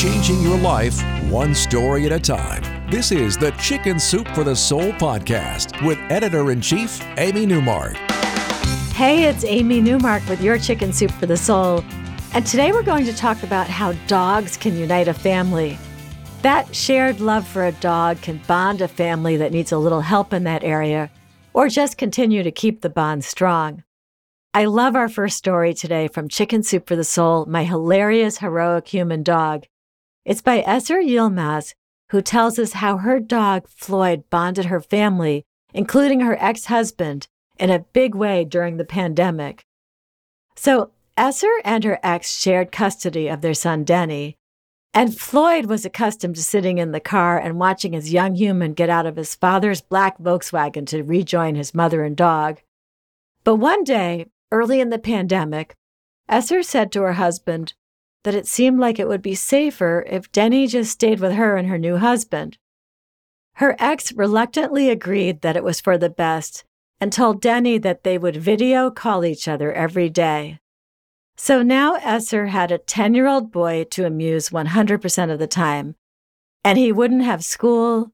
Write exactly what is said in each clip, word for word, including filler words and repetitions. Changing your life one story at a time. This is the Chicken Soup for the Soul podcast with Editor-in-Chief Amy Newmark. Hey, it's Amy Newmark with your Chicken Soup for the Soul. And today we're going to talk about how dogs can unite a family. That shared love for a dog can bond a family that needs a little help in that area, or just continue to keep the bond strong. I love our first story today from Chicken Soup for the Soul, My Hilarious Heroic Human Dog. It's by Esther Yilmaz, who tells us how her dog, Floyd, bonded her family, including her ex-husband, in a big way during the pandemic. So Esther and her ex shared custody of their son, Denny, and Floyd was accustomed to sitting in the car and watching his young human get out of his father's black Volkswagen to rejoin his mother and dog. But one day, early in the pandemic, Esther said to her husband that it seemed like it would be safer if Denny just stayed with her and her new husband. Her ex reluctantly agreed that it was for the best and told Denny that they would video call each other every day. So now Esther had a ten-year-old boy to amuse one hundred percent of the time, and he wouldn't have school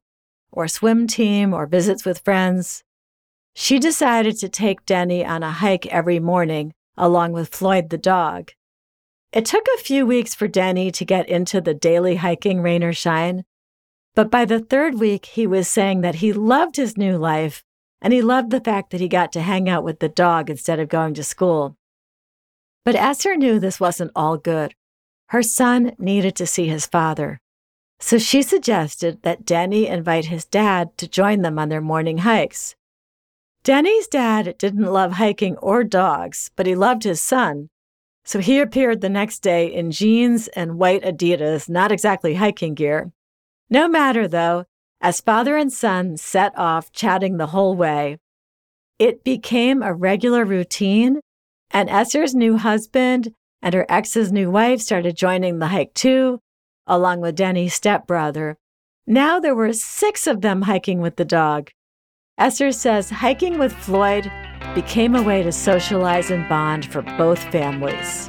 or swim team or visits with friends. She decided to take Denny on a hike every morning, along with Floyd the dog. It took a few weeks for Denny to get into the daily hiking, rain or shine, but by the third week, he was saying that he loved his new life, and he loved the fact that he got to hang out with the dog instead of going to school. But Esther knew this wasn't all good. Her son needed to see his father, so she suggested that Denny invite his dad to join them on their morning hikes. Denny's dad didn't love hiking or dogs, but he loved his son. So he appeared the next day in jeans and white Adidas, not exactly hiking gear. No matter, though, as father and son set off chatting the whole way, it became a regular routine, and Esther's new husband and her ex's new wife started joining the hike too, along with Denny's stepbrother. Now there were six of them hiking with the dog. Esther says hiking with Floyd became a way to socialize and bond for both families.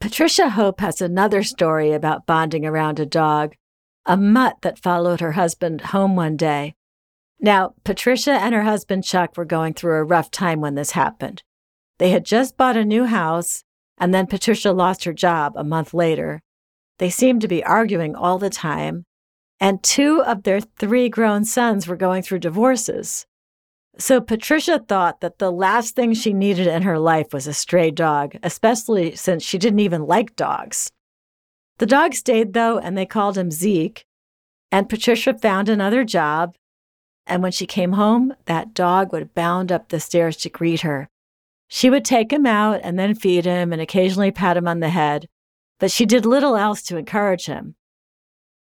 Patricia Hope has another story about bonding around a dog, a mutt that followed her husband home one day. Now, Patricia and her husband Chuck were going through a rough time when this happened. They had just bought a new house, and then Patricia lost her job a month later. They seemed to be arguing all the time, and two of their three grown sons were going through divorces. So Patricia thought that the last thing she needed in her life was a stray dog, especially since she didn't even like dogs. The dog stayed, though, and they called him Zeke. And Patricia found another job. And when she came home, that dog would bound up the stairs to greet her. She would take him out and then feed him and occasionally pat him on the head. But she did little else to encourage him.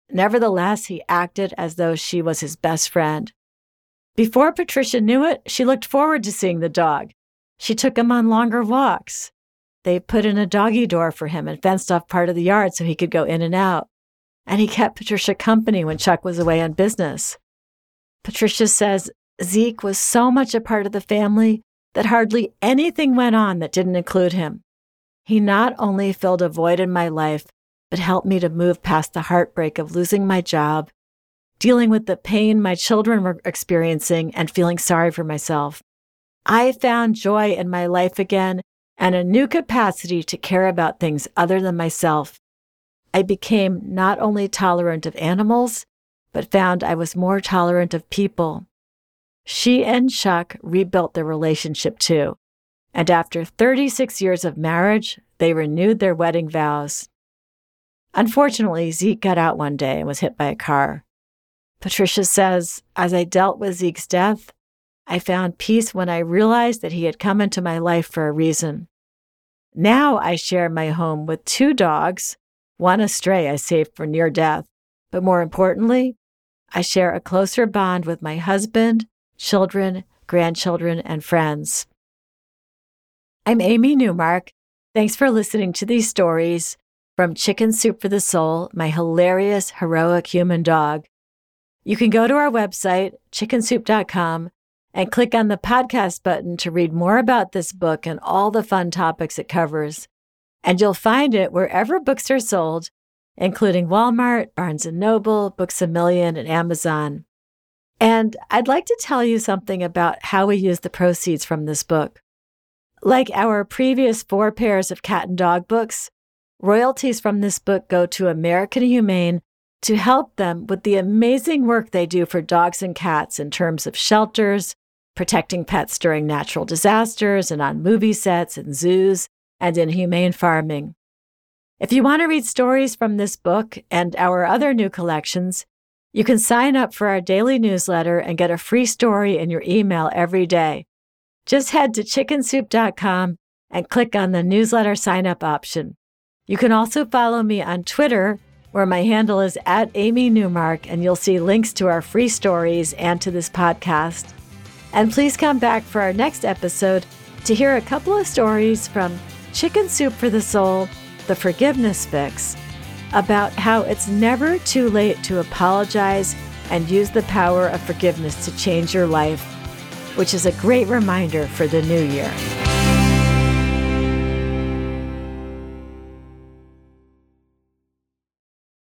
Nevertheless, he acted as though she was his best friend. Before Patricia knew it, she looked forward to seeing the dog. She took him on longer walks. They put in a doggy door for him and fenced off part of the yard so he could go in and out. And he kept Patricia company when Chuck was away on business. Patricia says Zeke was so much a part of the family that hardly anything went on that didn't include him. He not only filled a void in my life, but helped me to move past the heartbreak of losing my job dealing with the pain my children were experiencing and feeling sorry for myself. I found joy in my life again and a new capacity to care about things other than myself. I became not only tolerant of animals, but found I was more tolerant of people. She and Chuck rebuilt their relationship too, and after thirty-six years of marriage, they renewed their wedding vows. Unfortunately, Zeke got out one day and was hit by a car. Patricia says, as I dealt with Zeke's death, I found peace when I realized that he had come into my life for a reason. Now I share my home with two dogs, one a stray I saved for near death, but more importantly, I share a closer bond with my husband, children, grandchildren, and friends. I'm Amy Newmark. Thanks for listening to these stories from Chicken Soup for the Soul, my hilarious, heroic human dog. You can go to our website, chicken soup dot com, and click on the podcast button to read more about this book and all the fun topics it covers. And you'll find it wherever books are sold, including Walmart, Barnes and Noble, Books a Million, and Amazon. And I'd like to tell you something about how we use the proceeds from this book. Like our previous four pairs of cat and dog books, royalties from this book go to American Humane to help them with the amazing work they do for dogs and cats in terms of shelters, protecting pets during natural disasters and on movie sets and zoos, and in humane farming. If you want to read stories from this book and our other new collections, you can sign up for our daily newsletter and get a free story in your email every day. Just head to chicken soup dot com and click on the newsletter sign-up option. You can also follow me on Twitter, where my handle is at Amy Newmark, and you'll see links to our free stories and to this podcast. And please come back for our next episode to hear a couple of stories from Chicken Soup for the Soul, The Forgiveness Fix, about how it's never too late to apologize and use the power of forgiveness to change your life, which is a great reminder for the new year.